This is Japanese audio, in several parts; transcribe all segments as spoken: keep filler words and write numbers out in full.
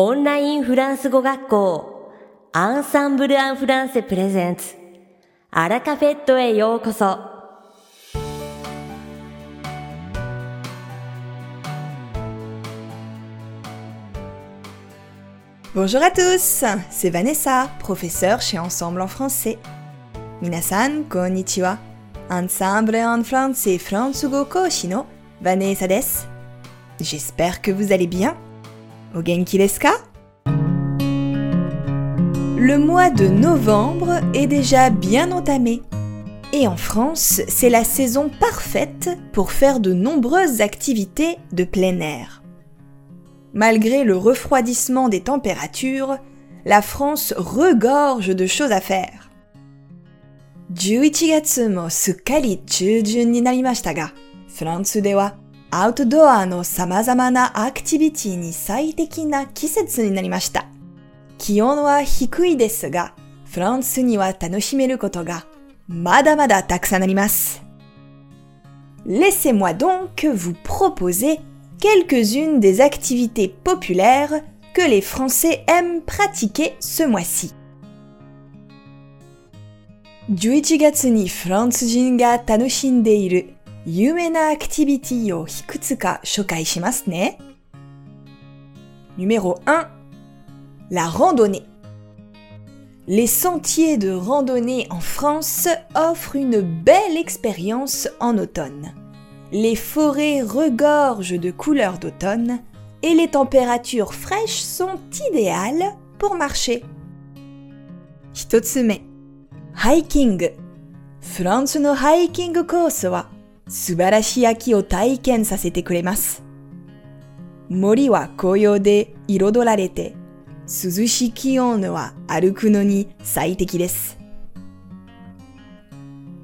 オンラインフランス語学校アンサンブル・アン・フランセプレゼンツアラカフェットへようこそ。Bonjour à tous, c'est Vanessa, professeure chez Ensemble en Français. 皆さん、こんにちは。Ensemble en Français フランス語講師の Vanessa です。J'espère que vous allez bien.お元気ですか？Le mois de novembre est déjà bien entamé. Et en France, c'est la saison parfaite pour faire de nombreuses activités de plein air. Malgré le refroidissement des températures, la France regorge de choses à faire. じゅういちがつもすっかり中旬になりましたが、フランスではアウトドアの様々なアクティビティに最適な季節になりました。気温は低いですが、フランスには楽しめることがまだまだたくさんあります。Laissez-moi donc vous proposer quelques-unes des activités populaires que les Français aiment pratiquer ce mois-ci. じゅういちがつにフランス人が楽しんでいる有名なアクティビティをいくつか紹介しますね。Numéro いち La randonnée. Les sentiers de randonnée en France offrent une belle expérience en automne. Les forêts regorgent de couleurs d'automne et les températures fraîches sont idéales pour marcher. 一つ目、ハイキング。フランスのハイキングコースは素晴らしい秋を体験させてくれます。森は紅葉で彩られて、涼しい気温は歩くのに最適です。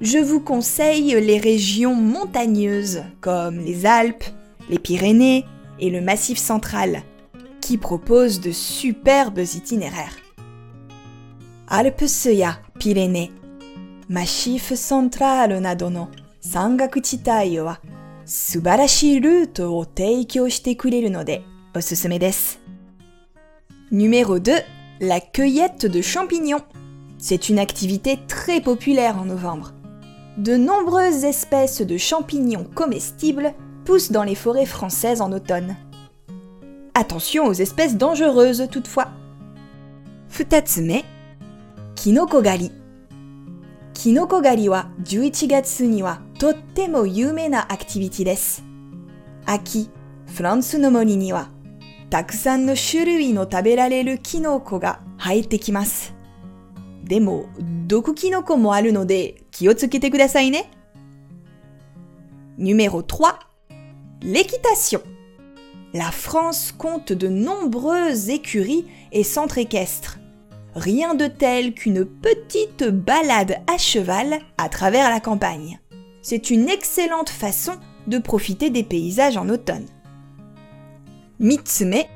Je vous conseille les régions montagneuses comme les Alpes, les Pyrénées et le Massif Central, qui proposent de superbes itinéraires. Alpes や Pyrénées、Massif Central などの山岳地帯は素晴らしいルートを提供してくれるのでおすすめです。Numéro に La cueillette de champignons. C'est une activité très populaire en novembre. De nombreuses espèces de champignons comestibles poussent dans les forêts françaises en automne. Attention aux espèces dangereuses toutefois. 二つ目、キノコ狩り。キノコ狩りはじゅういちがつにはとっても有名なアクティビティです。秋、フランスの森にはたくさんの種類の食べられるキノコが生えてきます。でも、毒キノコもあるので気をつけてくださいね。Numéro さん L'équitation. La France compte de nombreuses écuries et centres équestres. Rien de tel qu'une petite balade à cheval à travers la campagne.C'est une excellente façon de profiter des paysages en automne. 三つ目、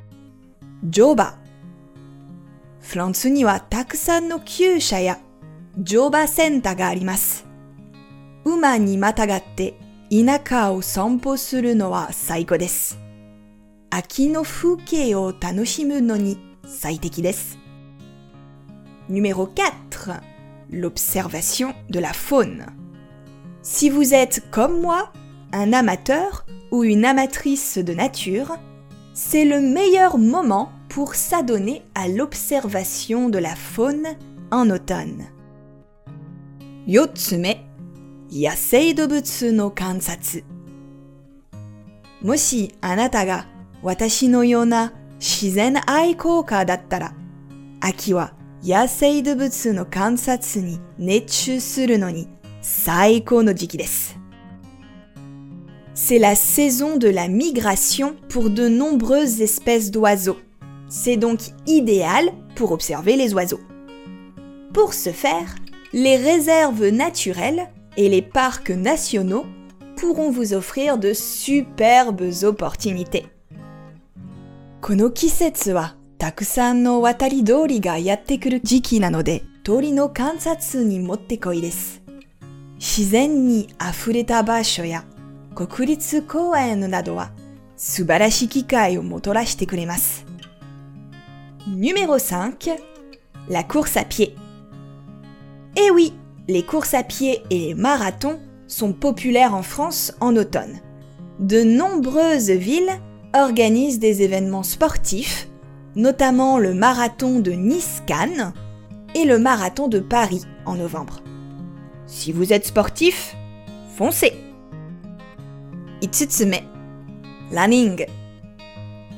乗馬。フランスにはたくさんの厩舎や乗馬センターがあります。馬にまたがって田舎を散歩するのは最高です。秋の風景を楽しむのに最適です。Numéro よん L'observation de la faune.Si vous êtes, comme moi, un amateur ou une amatrice de nature, c'est le meilleur moment pour s'adonner à l'observation de la faune en automne. よんつ目、野生動物の観察。もしあなたが私のような自然愛好家だったら、秋は野生動物の観察に熱中するのに最高の時期です。C'est la saison de la migration pour de nombreuses espèces d'oiseaux. C'est donc idéal pour observer les oiseaux. Pour ce faire, les réserves naturelles et les parcs nationaux pourront vous offrir de superbes opportunités. この季節はたくさんの渡り鳥がやってくる時期なので、鳥の観察にもってこいです。自然にあふれた場所や国立公園などは素晴らしい機会をもたらしてくれます。Numéro cinq. La course à pied. Eh oui, les courses à pied et les marathons sont populaires en France en automne. De nombreuses villes organisent des événements sportifs, notamment le marathon de Nice-Cannes et le marathon de Paris en novembre. Si vous êtes sportif, foncez! Itsutsume. Running.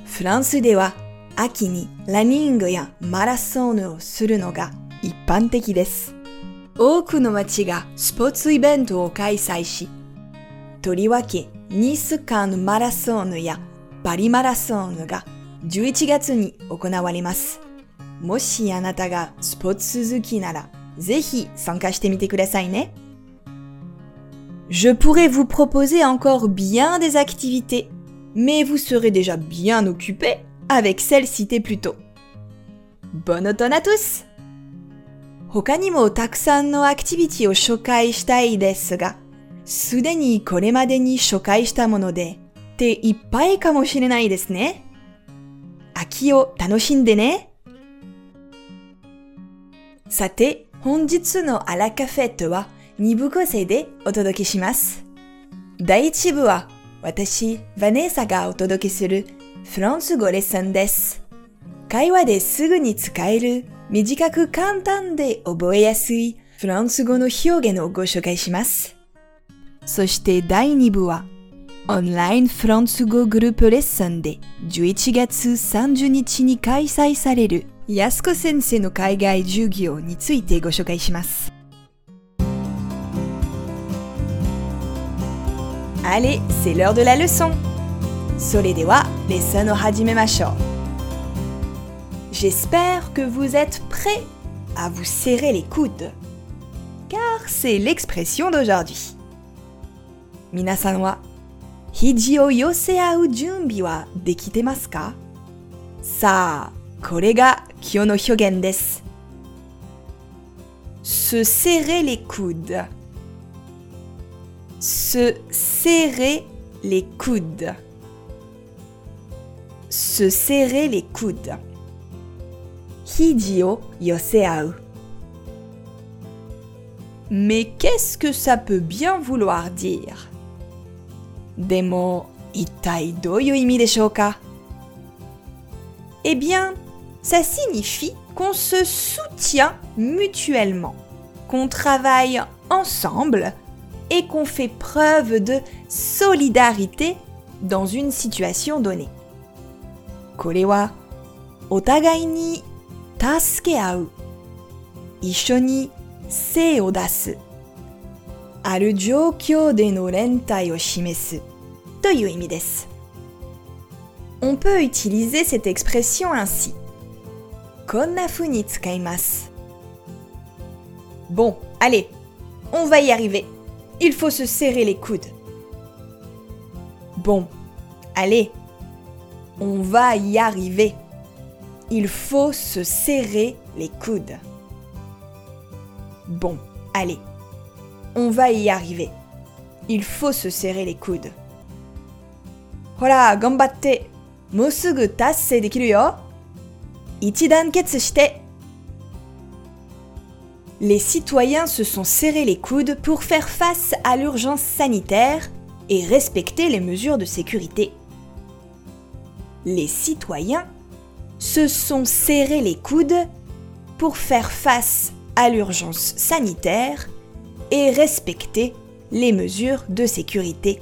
フランスでは秋にランニングやマラソンをするのが一般的です。多くの町がスポーツイベントを開催し、とりわけニスカンマラソンやパリマラソンがじゅういちがつに行われます。もしあなたがスポーツ好きなら、ぜひ参加してみてくださいね。Je pourrais vous proposer encore bien des activités, mais vous serez déjà bien occupé avec celles citées plus tôt. Bon automne à tous! 他にもたくさんのアクティビティを紹介したいですが、すでにこれまでに紹介したもので、手いっぱいかもしれないですね。秋を楽しんでね。さて、本日のアラカフェットはにぶこせいでお届けします。だいいちぶは私、Vanessaがお届けするFrance Goレッスンです。会話ですぐに使える、短く簡単で覚えやすいフランス語の表現をご紹介します。そしてだいにぶは、オンラインフランス語グループレッスンでじゅういちがつさんじゅうにちに開催される安子先生の海外授業についてご紹介します。Allez, c'est l'heure de la leçon. それではレッスンを始めましょう。J'espère que vous êtes prêts à vous serrer les coudes, car c'est l'expression d'aujourd'hui. 皆さんは肘を寄せ合う準備はできてますか？さあ、これが今日の表現です。Se serrer les coudes. Se serrer les coudes. Se serrer les coudes. 肘を寄せ合う。Mais qu'est-ce que ça peut bien vouloir dire?でも、一体どういう意味でしょうか? Eh bien, ça signifie qu'on se soutient mutuellement, qu'on travaille ensemble et qu'on fait preuve de solidarité dans une situation donnée. これは、お互いに助け合う、一緒に精を出す、ある状況での連帯を示すという意味です。On peut utiliser cette expression ainsi. こんな風に使います。Bon, allez, on va y arriver. Il faut se serrer les coudes. Bon, allez, on va y arriver. Il faut se serrer les coudes. Bon, allez.On va y arriver. Il faut se serrer les coudes. ほら、頑張って。もうすぐ達成できるよ。一団結して。Les citoyens se sont serrés les coudes pour faire face à l'urgence sanitaire et respecter les mesures de sécurité. Les citoyens se sont serrés les coudes pour faire face à l'urgence sanitaire.Et respecter les mesures de sécurité.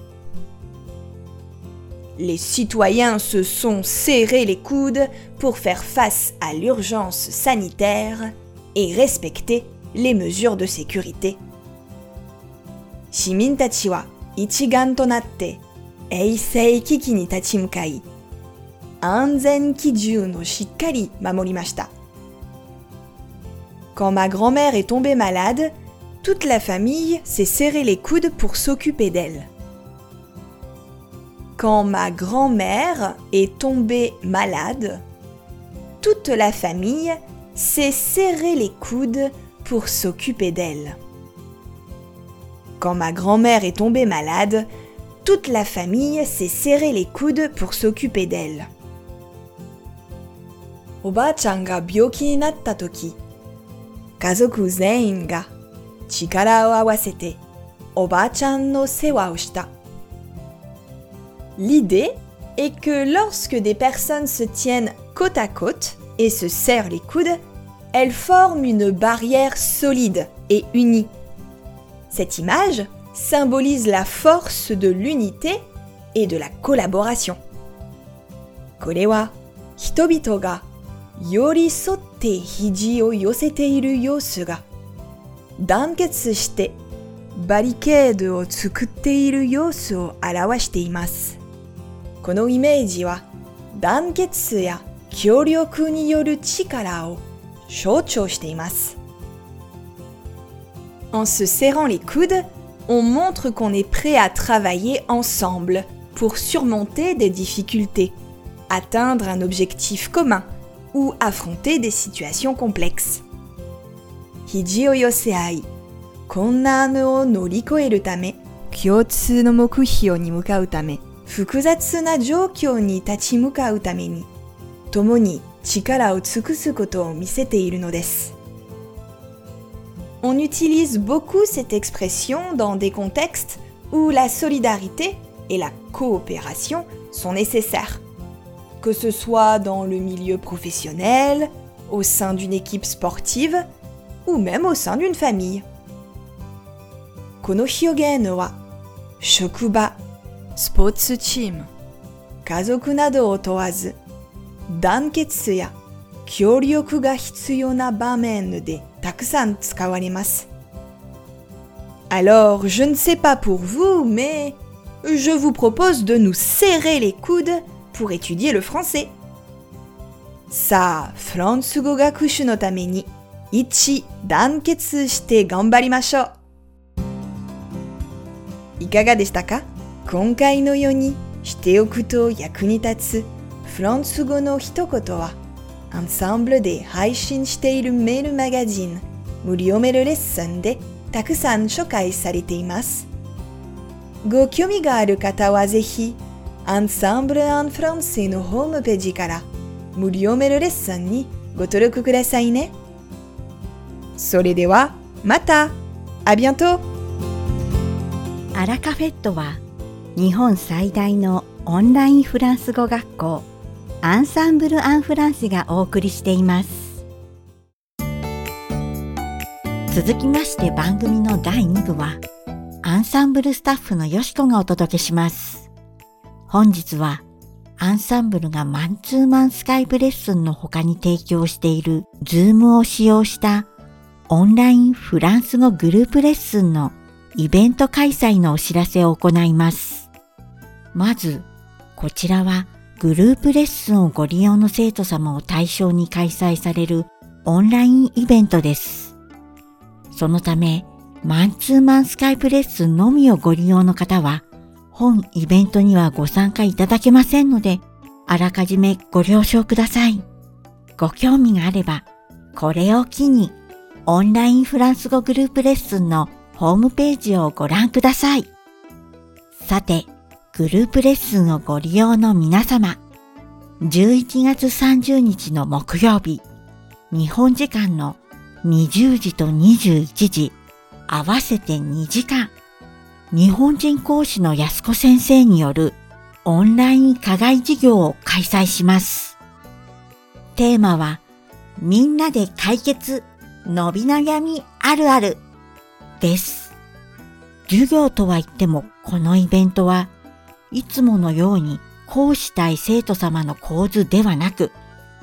Les citoyens se sont serrés les coudes pour faire face à l'urgence sanitaire et respecter les mesures de sécurité. 市民たちは一丸となって衛生危機に立ち向かい、安全基準をしっかり守りました。Quand ma grand-mère est tombée malade,Toute la famille s'est serré les coudes pour s'occuper d'elle. Quand ma grand-mère est tombée malade, toute la famille s'est serré les coudes pour s'occuper d'elle. Quand ma grand-mère est tombée malade, toute la famille s'est serré les coudes pour s'occuper d'elle. おばあちゃんが病気になったとき、家族全員が力を合わせておばあちゃんの世話をした。L'idée est que lorsque des personnes se tiennent côte à côte et se serrent les coudes, elles forment une barrière solide et unie. Cette image symbolise la force de l'unité et de la collaboration. これは人々が寄り添って肘を寄せている様子が団結してバリケードを作っている様子を表しています。このイメージは団結や協力による力を象徴しています。En se serrant les coudes, on montre qu'on est prêt à travailler ensemble pour surmonter des difficultés, atteindre un objectif commun ou affronter des situations complexes. 肘を寄せ合い、困難を乗り越えるため、共通の目標に向かうため、複雑な状況に立ち向かうために、共に力を尽くすことを見せているのです。On utilise beaucoup cette expression dans des contextes où la solidarité et la coopération sont nécessaires, que ce soit dans le milieu professionnel, au sein d'une équipe sportive ou même au sein d'une famille. この表現は職場、スポーツチーム、家族などを問わず団結や協力が必要な場面でたくさん使われます。Alors, je ne sais pas pour vous, mais je vous propose de nous serrer les coudes pour étudier le français. さあ、フランス語学習のために一致団結して頑張りましょう。いかがでしたか？今回のようにしておくと役に立つフランス語の一言は、Ensemble で配信しているメールマガジン無料メールレッスンでたくさん紹介されています。ご興味がある方はぜひ Ensemble en Français のホームページから無料メールレッスンにご登録くださいね。それではまた。ありがとう。アラカフェットは日本最大のオンラインフランス語学校アンサンブル・アン・フランセがお送りしています。続きまして番組のだいに部は、アンサンブルスタッフのよしこがお届けします。本日は、アンサンブルがマンツーマンスカイプレッスンの他に提供している Zoom を使用したオンラインフランス語グループレッスンのイベント開催のお知らせを行います。まず、こちらは、グループレッスンをご利用の生徒様を対象に開催されるオンラインイベントです。そのため、マンツーマンスカイプレッスンのみをご利用の方は、本イベントにはご参加いただけませんので、あらかじめご了承ください。ご興味があれば、これを機に、オンラインフランス語グループレッスンのホームページをご覧ください。さて、グループレッスンをご利用の皆様、じゅういちがつさんじゅうにちの木曜日、日本時間のにじゅうじとにじゅういちじ、合わせてにじかん、日本人講師の安子先生によるオンライン課外授業を開催します。テーマは、みんなで解決、伸び悩みあるあるです。授業とは言っても、このイベントは、いつものように講師対生徒様の構図ではなく、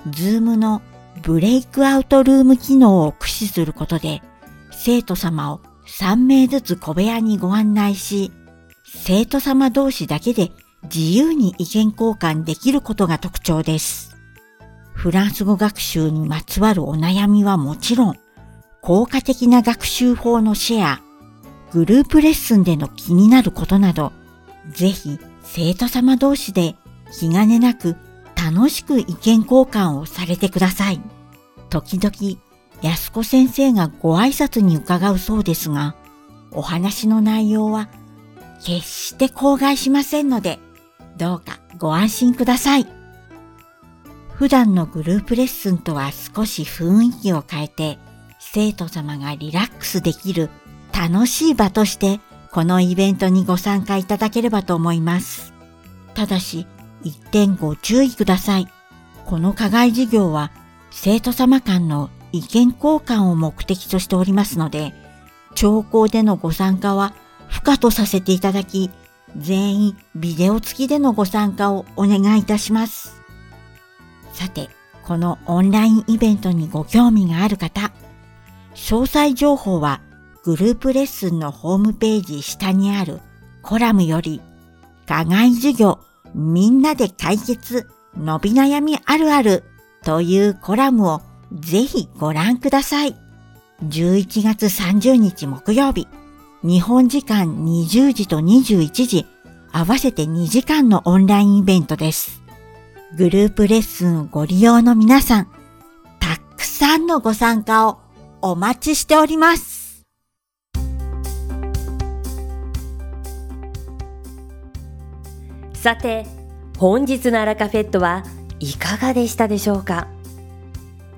Zoom のブレイクアウトルーム機能を駆使することで、生徒様をさんめいずつ小部屋にご案内し、生徒様同士だけで自由に意見交換できることが特徴です。フランス語学習にまつわるお悩みはもちろん、効果的な学習法のシェア、グループレッスンでの気になることなど、ぜひ生徒様同士で気兼ねなく楽しく意見交換をされてください。時々安子先生がご挨拶に伺うそうですが、お話の内容は決して口外しませんので、どうかご安心ください。普段のグループレッスンとは少し雰囲気を変えて、生徒様がリラックスできる楽しい場として、このイベントにご参加いただければと思います。ただし、一点ご注意ください。この課外授業は、生徒様間の意見交換を目的としておりますので、聴講でのご参加は不可とさせていただき、全員ビデオ付きでのご参加をお願いいたします。さて、このオンラインイベントにご興味がある方、詳細情報はグループレッスンのホームページ下にあるコラムより、課外授業みんなで解決伸び悩みあるあるというコラムをぜひご覧ください。じゅういちがつさんじゅうにち木曜日、日本時間にじゅうじとにじゅういちじ、合わせてにじかんのオンラインイベントです。グループレッスンをご利用の皆さん、たくさんのご参加をお待ちしております。さて、本日のアラカフェットはいかがでしたでしょうか。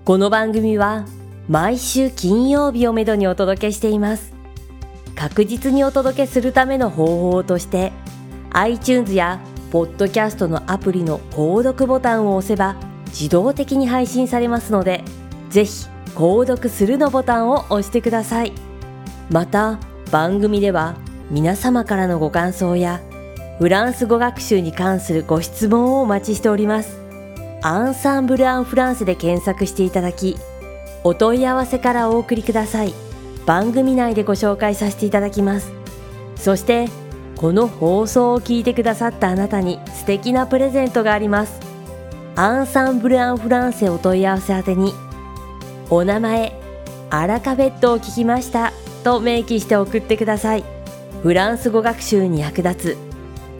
この番組は毎週金曜日をめどにお届けしています。確実にお届けするための方法として iTunes やポッドキャストのアプリの購読ボタンを押せば自動的に配信されますので、ぜひ購読するのボタンを押してください。また番組では皆様からのご感想やフランス語学習に関するご質問をお待ちしております。アンサンブル・アン・フランセで検索していただき、お問い合わせからお送りください。番組内でご紹介させていただきます。そしてこの放送を聞いてくださったあなたに素敵なプレゼントがあります。アンサンブル・アン・フランセお問い合わせ宛てに、お名前アラカフェットを聞きましたと明記して送ってください。フランス語学習に役立つ